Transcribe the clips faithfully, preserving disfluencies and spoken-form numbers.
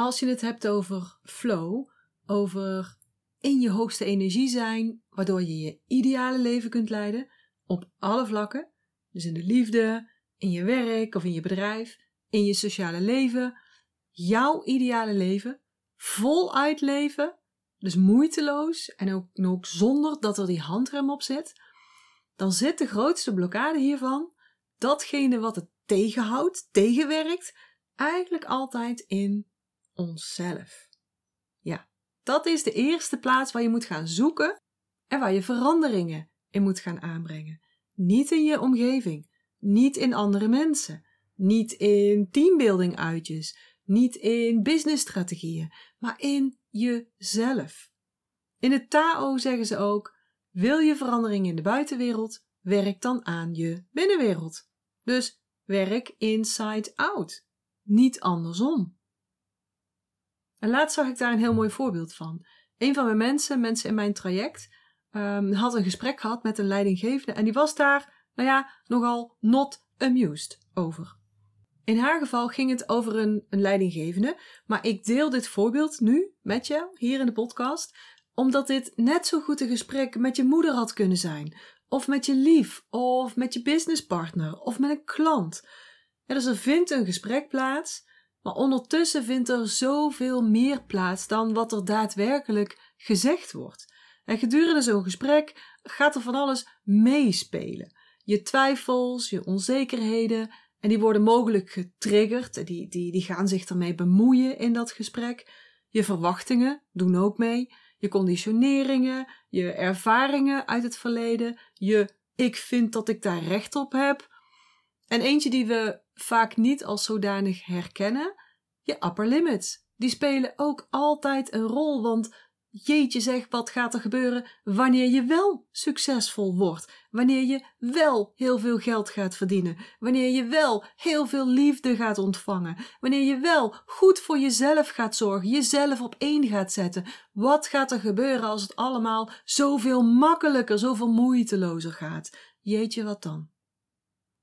Als je het hebt over flow, over in je hoogste energie zijn, waardoor je je ideale leven kunt leiden op alle vlakken, dus in de liefde, in je werk of in je bedrijf, in je sociale leven, jouw ideale leven, voluit leven, dus moeiteloos en ook, en ook zonder dat er die handrem op zit, dan zit de grootste blokkade hiervan, datgene wat het tegenhoudt, tegenwerkt, eigenlijk altijd in onszelf. Ja, dat is de eerste plaats waar je moet gaan zoeken en waar je veranderingen in moet gaan aanbrengen. Niet in je omgeving, niet in andere mensen, niet in teambuilding uitjes, niet in businessstrategieën, maar in jezelf. In het Tao zeggen ze ook, wil je verandering in de buitenwereld, werk dan aan je binnenwereld. Dus werk inside out, niet andersom. En laatst zag ik daar een heel mooi voorbeeld van. Een van mijn mensen, mensen in mijn traject, um, had een gesprek gehad met een leidinggevende en die was daar, nou ja, nogal not amused over. In haar geval ging het over een, een leidinggevende, maar ik deel dit voorbeeld nu met jou, hier in de podcast, omdat dit net zo goed een gesprek met je moeder had kunnen zijn, of met je lief, of met je businesspartner, of met een klant. Ja, dus er vindt een gesprek plaats, maar ondertussen vindt er zoveel meer plaats dan wat er daadwerkelijk gezegd wordt. En gedurende zo'n gesprek gaat er van alles meespelen. Je twijfels, je onzekerheden, en die worden mogelijk getriggerd, die, die, die gaan zich ermee bemoeien in dat gesprek. Je verwachtingen doen ook mee, je conditioneringen, je ervaringen uit het verleden, je ik vind dat ik daar recht op heb. En eentje die we vaak niet als zodanig herkennen, je upper limits. Die spelen ook altijd een rol, want jeetje zeg, wat gaat er gebeuren wanneer je wel succesvol wordt? Wanneer je wel heel veel geld gaat verdienen? Wanneer je wel heel veel liefde gaat ontvangen? Wanneer je wel goed voor jezelf gaat zorgen, jezelf op één gaat zetten? Wat gaat er gebeuren als het allemaal zoveel makkelijker, zoveel moeitelozer gaat? Jeetje, wat dan?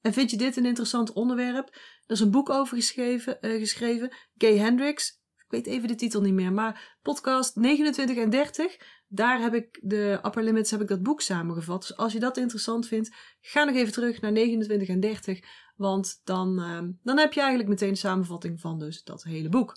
En vind je dit een interessant onderwerp? Er is een boek over geschreven, uh, geschreven Gay Hendricks. Ik weet even de titel niet meer, maar podcast negenentwintig en dertig. Daar heb ik de upper limits, heb ik dat boek samengevat. Dus als je dat interessant vindt, ga nog even terug naar negenentwintig en dertig. Want dan, uh, dan heb je eigenlijk meteen een samenvatting van dus dat hele boek.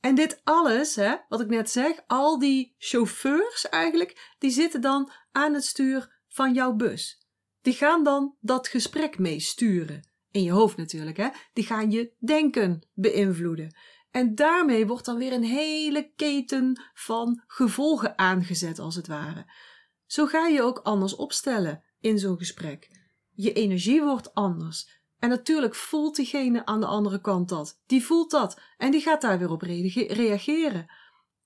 En dit alles, hè, wat ik net zeg, al die chauffeurs eigenlijk, die zitten dan aan het stuur van jouw bus. Die gaan dan dat gesprek meesturen. In je hoofd natuurlijk, hè. Die gaan je denken beïnvloeden. En daarmee wordt dan weer een hele keten van gevolgen aangezet, als het ware. Zo ga je ook anders opstellen in zo'n gesprek. Je energie wordt anders. En natuurlijk voelt diegene aan de andere kant dat. Die voelt dat en die gaat daar weer op reageren.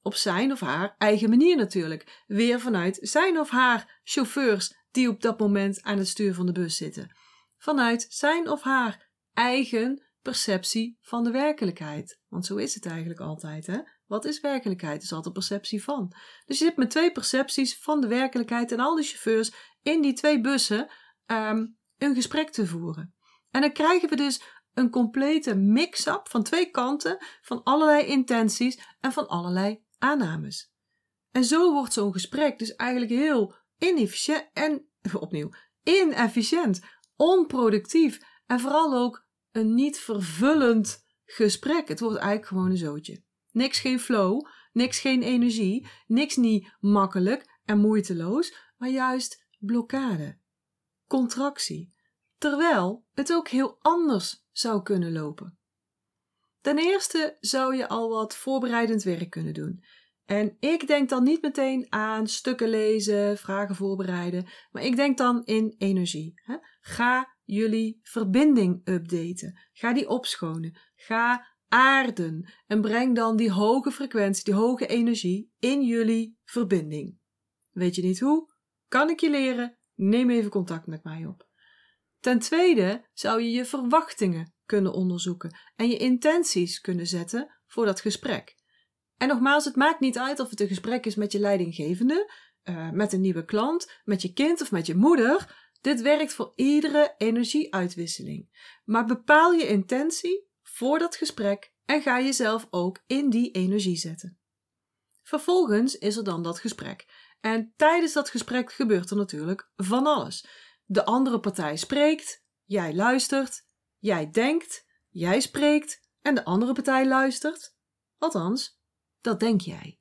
Op zijn of haar eigen manier natuurlijk. Weer vanuit zijn of haar chauffeurs die op dat moment aan het stuur van de bus zitten. Vanuit zijn of haar eigen perceptie van de werkelijkheid. Want zo is het eigenlijk altijd, hè? Wat is werkelijkheid? Is altijd perceptie van. Dus je zit met twee percepties van de werkelijkheid en al die chauffeurs in die twee bussen um, een gesprek te voeren. En dan krijgen we dus een complete mix-up van twee kanten, van allerlei intenties en van allerlei aannames. En zo wordt zo'n gesprek dus eigenlijk heel inefficiënt en, opnieuw, inefficiënt, onproductief en vooral ook een niet vervullend gesprek. Het wordt eigenlijk gewoon een zootje. Niks geen flow, niks geen energie, niks niet makkelijk en moeiteloos, maar juist blokkade, contractie. Terwijl het ook heel anders zou kunnen lopen. Ten eerste zou je al wat voorbereidend werk kunnen doen. En ik denk dan niet meteen aan stukken lezen, vragen voorbereiden, maar ik denk dan in energie. Hè? Ga jullie verbinding updaten. Ga die opschonen. Ga aarden. En breng dan die hoge frequentie, die hoge energie in jullie verbinding. Weet je niet hoe? Kan ik je leren? Neem even contact met mij op. Ten tweede zou je je verwachtingen kunnen onderzoeken en je intenties kunnen zetten voor dat gesprek. En nogmaals, het maakt niet uit of het een gesprek is met je leidinggevende, uh, met een nieuwe klant, met je kind of met je moeder. Dit werkt voor iedere energieuitwisseling. Maar bepaal je intentie voor dat gesprek en ga jezelf ook in die energie zetten. Vervolgens is er dan dat gesprek. En tijdens dat gesprek gebeurt er natuurlijk van alles. De andere partij spreekt, jij luistert, jij denkt, jij spreekt en de andere partij luistert. Althans, dat denk jij.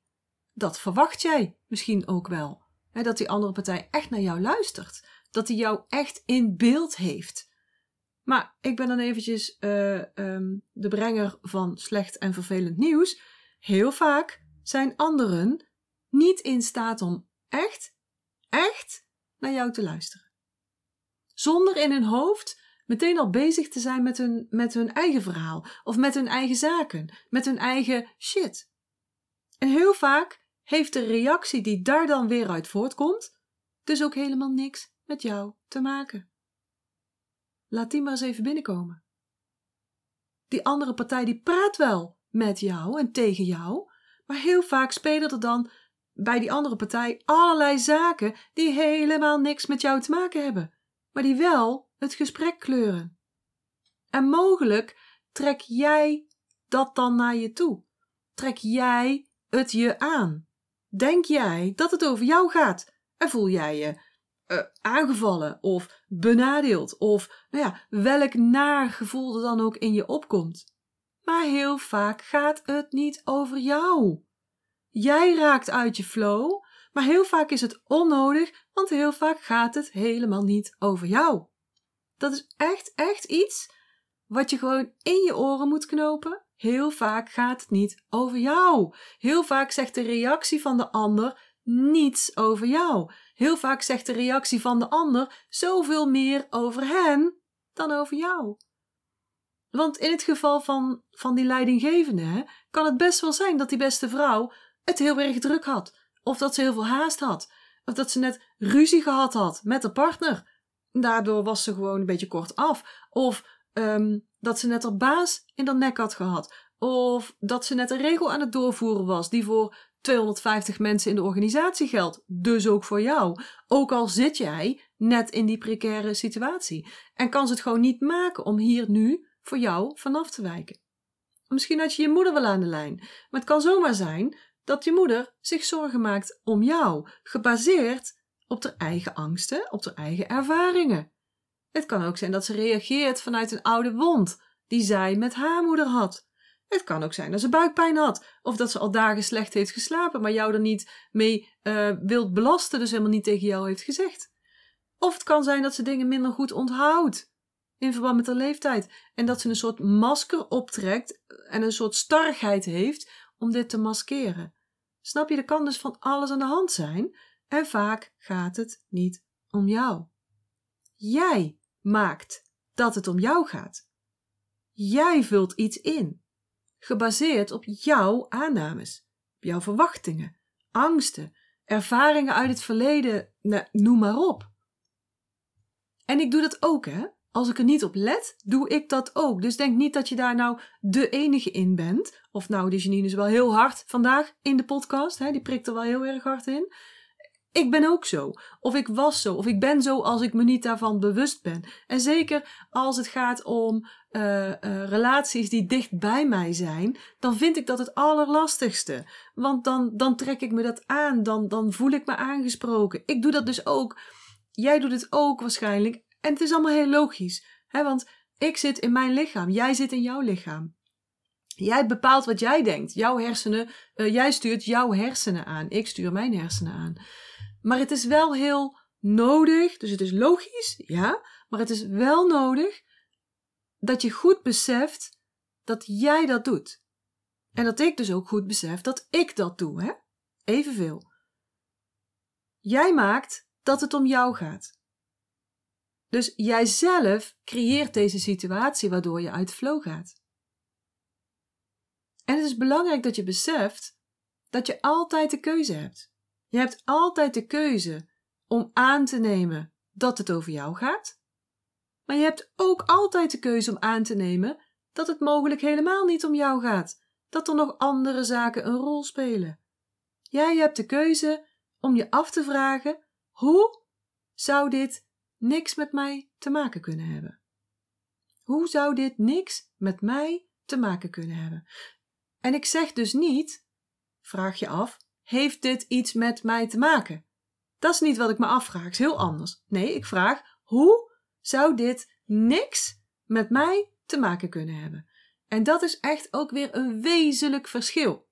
Dat verwacht jij misschien ook wel. Hè, dat die andere partij echt naar jou luistert. Dat die jou echt in beeld heeft. Maar ik ben dan eventjes uh, um, de brenger van slecht en vervelend nieuws. Heel vaak zijn anderen niet in staat om echt, echt naar jou te luisteren. Zonder in hun hoofd meteen al bezig te zijn met hun, met hun eigen verhaal. Of met hun eigen zaken. Met hun eigen shit. En heel vaak heeft de reactie die daar dan weer uit voortkomt, dus ook helemaal niks met jou te maken. Laat die maar eens even binnenkomen. Die andere partij die praat wel met jou en tegen jou, maar heel vaak spelen er dan bij die andere partij allerlei zaken die helemaal niks met jou te maken hebben, maar die wel het gesprek kleuren. En mogelijk trek jij dat dan naar je toe. Trek jij het je aan. Denk jij dat het over jou gaat en voel jij je uh, aangevallen of benadeeld of nou ja, welk naar gevoel er dan ook in je opkomt. Maar heel vaak gaat het niet over jou. Jij raakt uit je flow, maar heel vaak is het onnodig, want heel vaak gaat het helemaal niet over jou. Dat is echt, echt iets wat je gewoon in je oren moet knopen. Heel vaak gaat het niet over jou. Heel vaak zegt de reactie van de ander niets over jou. Heel vaak zegt de reactie van de ander zoveel meer over hen dan over jou. Want in het geval van, van die leidinggevende hè, kan het best wel zijn dat die beste vrouw het heel erg druk had. Of dat ze heel veel haast had. Of dat ze net ruzie gehad had met haar partner. Daardoor was ze gewoon een beetje kort af. Of um, dat ze net haar baas in haar nek had gehad. Of dat ze net een regel aan het doorvoeren was die voor tweehonderdvijftig mensen in de organisatie geldt. Dus ook voor jou. Ook al zit jij net in die precaire situatie. En kan ze het gewoon niet maken om hier nu voor jou vanaf te wijken. Misschien had je je moeder wel aan de lijn. Maar het kan zomaar zijn dat je moeder zich zorgen maakt om jou. Gebaseerd op haar eigen angsten, op haar eigen ervaringen. Het kan ook zijn dat ze reageert vanuit een oude wond die zij met haar moeder had. Het kan ook zijn dat ze buikpijn had of dat ze al dagen slecht heeft geslapen, maar jou er niet mee uh, wilt belasten, dus helemaal niet tegen jou heeft gezegd. Of het kan zijn dat ze dingen minder goed onthoudt in verband met haar leeftijd en dat ze een soort masker optrekt en een soort starrigheid heeft om dit te maskeren. Snap je, er kan dus van alles aan de hand zijn en vaak gaat het niet om jou. Jij maakt dat het om jou gaat. Jij vult iets in, gebaseerd op jouw aannames, op jouw verwachtingen, angsten, ervaringen uit het verleden, nou, noem maar op. En ik doe dat ook, hè. Als ik er niet op let, doe ik dat ook. Dus denk niet dat je daar nou de enige in bent. Of nou, die Janine is wel heel hard vandaag in de podcast, hè? Die prikt er wel heel erg hard in. Ik ben ook zo, of ik was zo, of ik ben zo als ik me niet daarvan bewust ben. En zeker als het gaat om uh, uh, relaties die dicht bij mij zijn, dan vind ik dat het allerlastigste. Want dan, dan trek ik me dat aan, dan, dan voel ik me aangesproken. Ik doe dat dus ook, jij doet het ook waarschijnlijk. En het is allemaal heel logisch, hè? Want ik zit in mijn lichaam, jij zit in jouw lichaam. Jij bepaalt wat jij denkt, jouw hersenen, uh, jij stuurt jouw hersenen aan, ik stuur mijn hersenen aan. Maar het is wel heel nodig, dus het is logisch, ja, maar het is wel nodig dat je goed beseft dat jij dat doet. En dat ik dus ook goed besef dat ik dat doe, hè? Evenveel. Jij maakt dat het om jou gaat. Dus jijzelf creëert deze situatie waardoor je uit flow gaat. En het is belangrijk dat je beseft dat je altijd de keuze hebt. Je hebt altijd de keuze om aan te nemen dat het over jou gaat. Maar je hebt ook altijd de keuze om aan te nemen dat het mogelijk helemaal niet om jou gaat. Dat er nog andere zaken een rol spelen. Jij hebt de keuze om je af te vragen: hoe zou dit niks met mij te maken kunnen hebben? Hoe zou dit niks met mij te maken kunnen hebben. En ik zeg dus niet, vraag je af, heeft dit iets met mij te maken? Dat is niet wat ik me afvraag, is heel anders. Nee, ik vraag, hoe zou dit niks met mij te maken kunnen hebben? En dat is echt ook weer een wezenlijk verschil.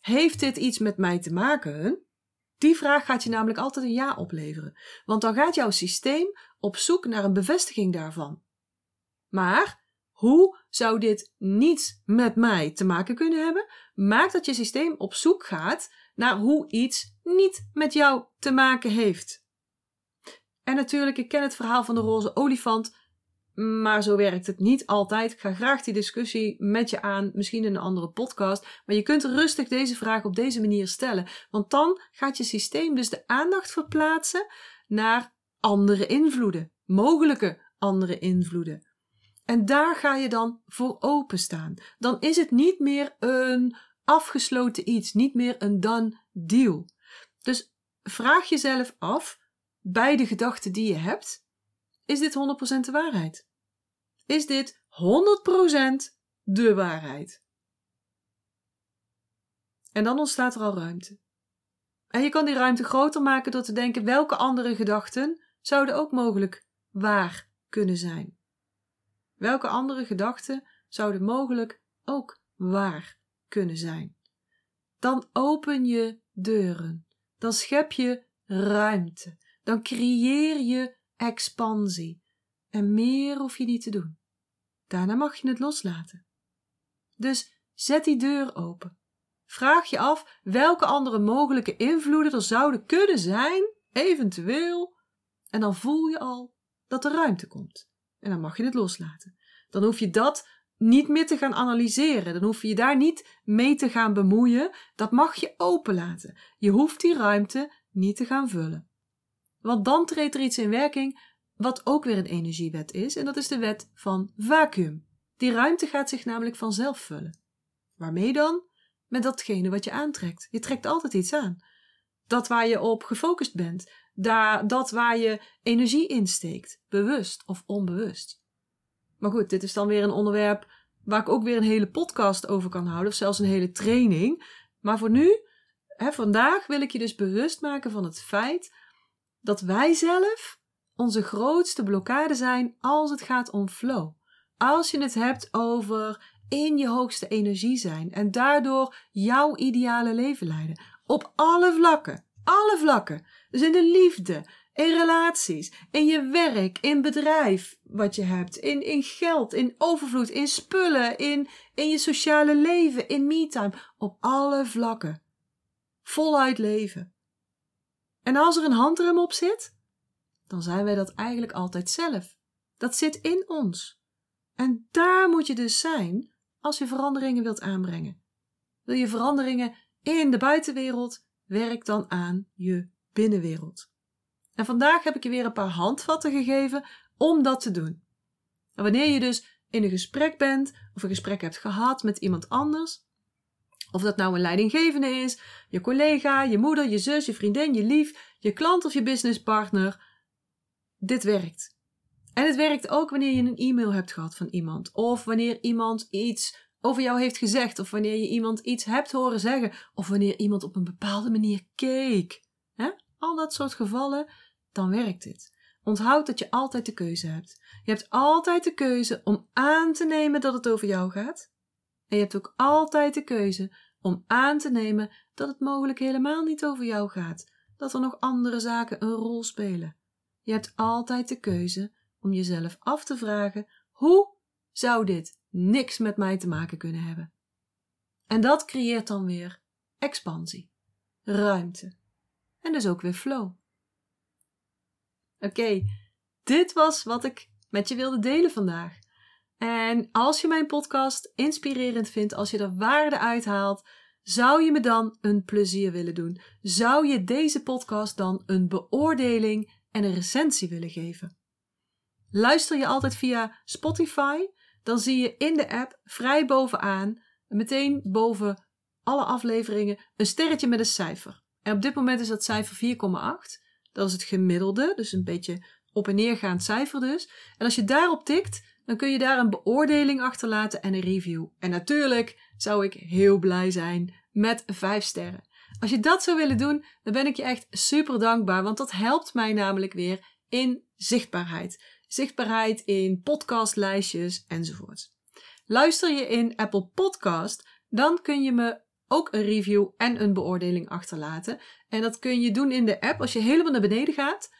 Heeft dit iets met mij te maken? Die vraag gaat je namelijk altijd een ja opleveren. Want dan gaat jouw systeem op zoek naar een bevestiging daarvan. Maar hoe zou dit niets met mij te maken kunnen hebben? Maakt dat je systeem op zoek gaat naar hoe iets niet met jou te maken heeft. En natuurlijk, ik ken het verhaal van de roze olifant, maar zo werkt het niet altijd. Ik ga graag die discussie met je aan, misschien in een andere podcast. Maar je kunt rustig deze vraag op deze manier stellen. Want dan gaat je systeem dus de aandacht verplaatsen naar andere invloeden. Mogelijke andere invloeden. En daar ga je dan voor openstaan. Dan is het niet meer een afgesloten iets, niet meer een done deal. Dus vraag jezelf af, bij de gedachten die je hebt, is dit honderd procent de waarheid? Is dit honderd procent de waarheid? En dan ontstaat er al ruimte. En je kan die ruimte groter maken door te denken, welke andere gedachten zouden ook mogelijk waar kunnen zijn? Welke andere gedachten zouden mogelijk ook waar kunnen zijn? Dan open je deuren. Dan schep je ruimte. Dan creëer je expansie. En meer hoef je niet te doen. Daarna mag je het loslaten. Dus zet die deur open. Vraag je af welke andere mogelijke invloeden er zouden kunnen zijn, eventueel. En dan voel je al dat er ruimte komt. En dan mag je het loslaten. Dan hoef je dat niet meer te gaan analyseren. Dan hoef je je daar niet mee te gaan bemoeien. Dat mag je openlaten. Je hoeft die ruimte niet te gaan vullen. Want dan treedt er iets in werking wat ook weer een energiewet is. En dat is de wet van vacuüm. Die ruimte gaat zich namelijk vanzelf vullen. Waarmee dan? Met datgene wat je aantrekt. Je trekt altijd iets aan. Dat waar je op gefocust bent. Dat waar je energie insteekt. Bewust of onbewust. Maar goed, dit is dan weer een onderwerp waar ik ook weer een hele podcast over kan houden. Of zelfs een hele training. Maar voor nu, hè, vandaag wil ik je dus bewust maken van het feit dat wij zelf onze grootste blokkade zijn als het gaat om flow. Als je het hebt over in je hoogste energie zijn. En daardoor jouw ideale leven leiden. Op alle vlakken. Alle vlakken. Dus in de liefde, in relaties, in je werk, in bedrijf wat je hebt, in, in geld, in overvloed, in spullen, in, in je sociale leven, in me-time. Op alle vlakken. Voluit leven. En als er een handrem op zit, dan zijn wij dat eigenlijk altijd zelf. Dat zit in ons. En daar moet je dus zijn als je veranderingen wilt aanbrengen. Wil je veranderingen in de buitenwereld, werk dan aan je binnenwereld. En vandaag heb ik je weer een paar handvatten gegeven om dat te doen. En wanneer je dus in een gesprek bent of een gesprek hebt gehad met iemand anders, of dat nou een leidinggevende is, je collega, je moeder, je zus, je vriendin, je lief, je klant of je businesspartner, dit werkt. En het werkt ook wanneer je een e-mail hebt gehad van iemand, of wanneer iemand iets over jou heeft gezegd, of wanneer je iemand iets hebt horen zeggen, of wanneer iemand op een bepaalde manier keek. He? Al dat soort gevallen, dan werkt dit. Onthoud dat je altijd de keuze hebt. Je hebt altijd de keuze om aan te nemen dat het over jou gaat. En je hebt ook altijd de keuze om aan te nemen dat het mogelijk helemaal niet over jou gaat. Dat er nog andere zaken een rol spelen. Je hebt altijd de keuze om jezelf af te vragen, hoe zou dit niks met mij te maken kunnen hebben? En dat creëert dan weer expansie, ruimte en dus ook weer flow. Oké, okay, dit was wat ik met je wilde delen vandaag. En als je mijn podcast inspirerend vindt, als je er waarde uithaalt, zou je me dan een plezier willen doen? Zou je deze podcast dan een beoordeling en een recensie willen geven? Luister je altijd via Spotify? Dan zie je in de app vrij bovenaan, meteen boven alle afleveringen, een sterretje met een cijfer. En op dit moment is dat cijfer vier komma acht. Dat is het gemiddelde, dus een beetje op en neergaand cijfer dus. En als je daarop tikt, dan kun je daar een beoordeling achterlaten en een review. En natuurlijk zou ik heel blij zijn met vijf sterren. Als je dat zou willen doen, dan ben ik je echt super dankbaar, want dat helpt mij namelijk weer in zichtbaarheid. Zichtbaarheid in podcastlijstjes enzovoort. Luister je in Apple Podcast, dan kun je me ook een review en een beoordeling achterlaten. En dat kun je doen in de app als je helemaal naar beneden gaat.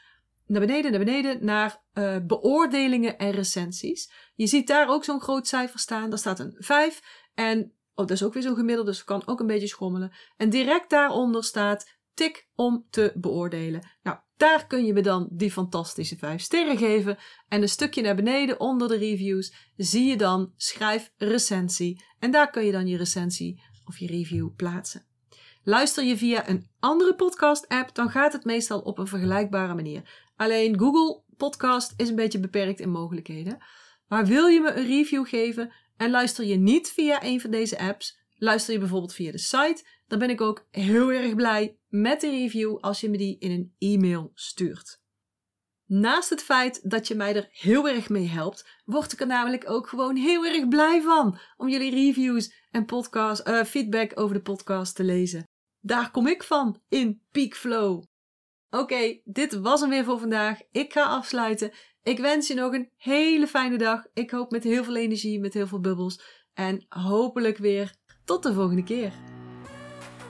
Naar beneden, naar beneden, naar uh, beoordelingen en recensies. Je ziet daar ook zo'n groot cijfer staan. Daar staat een vijf. En oh, dat is ook weer zo'n gemiddeld, dus kan ook een beetje schommelen. En direct daaronder staat tik om te beoordelen. Nou, daar kun je me dan die fantastische vijf sterren geven. En een stukje naar beneden onder de reviews zie je dan schrijf recensie. En daar kun je dan je recensie of je review plaatsen. Luister je via een andere podcast-app, dan gaat het meestal op een vergelijkbare manier. Alleen Google Podcast is een beetje beperkt in mogelijkheden. Maar wil je me een review geven en luister je niet via een van deze apps, luister je bijvoorbeeld via de site, dan ben ik ook heel erg blij met de review als je me die in een e-mail stuurt. Naast het feit dat je mij er heel erg mee helpt, word ik er namelijk ook gewoon heel erg blij van om jullie reviews en podcast, uh, feedback over de podcast te lezen. Daar kom ik van in Peak Flow. Oké, okay, dit was hem weer voor vandaag. Ik ga afsluiten. Ik wens je nog een hele fijne dag. Ik hoop met heel veel energie, met heel veel bubbels. En hopelijk weer tot de volgende keer.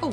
Oh,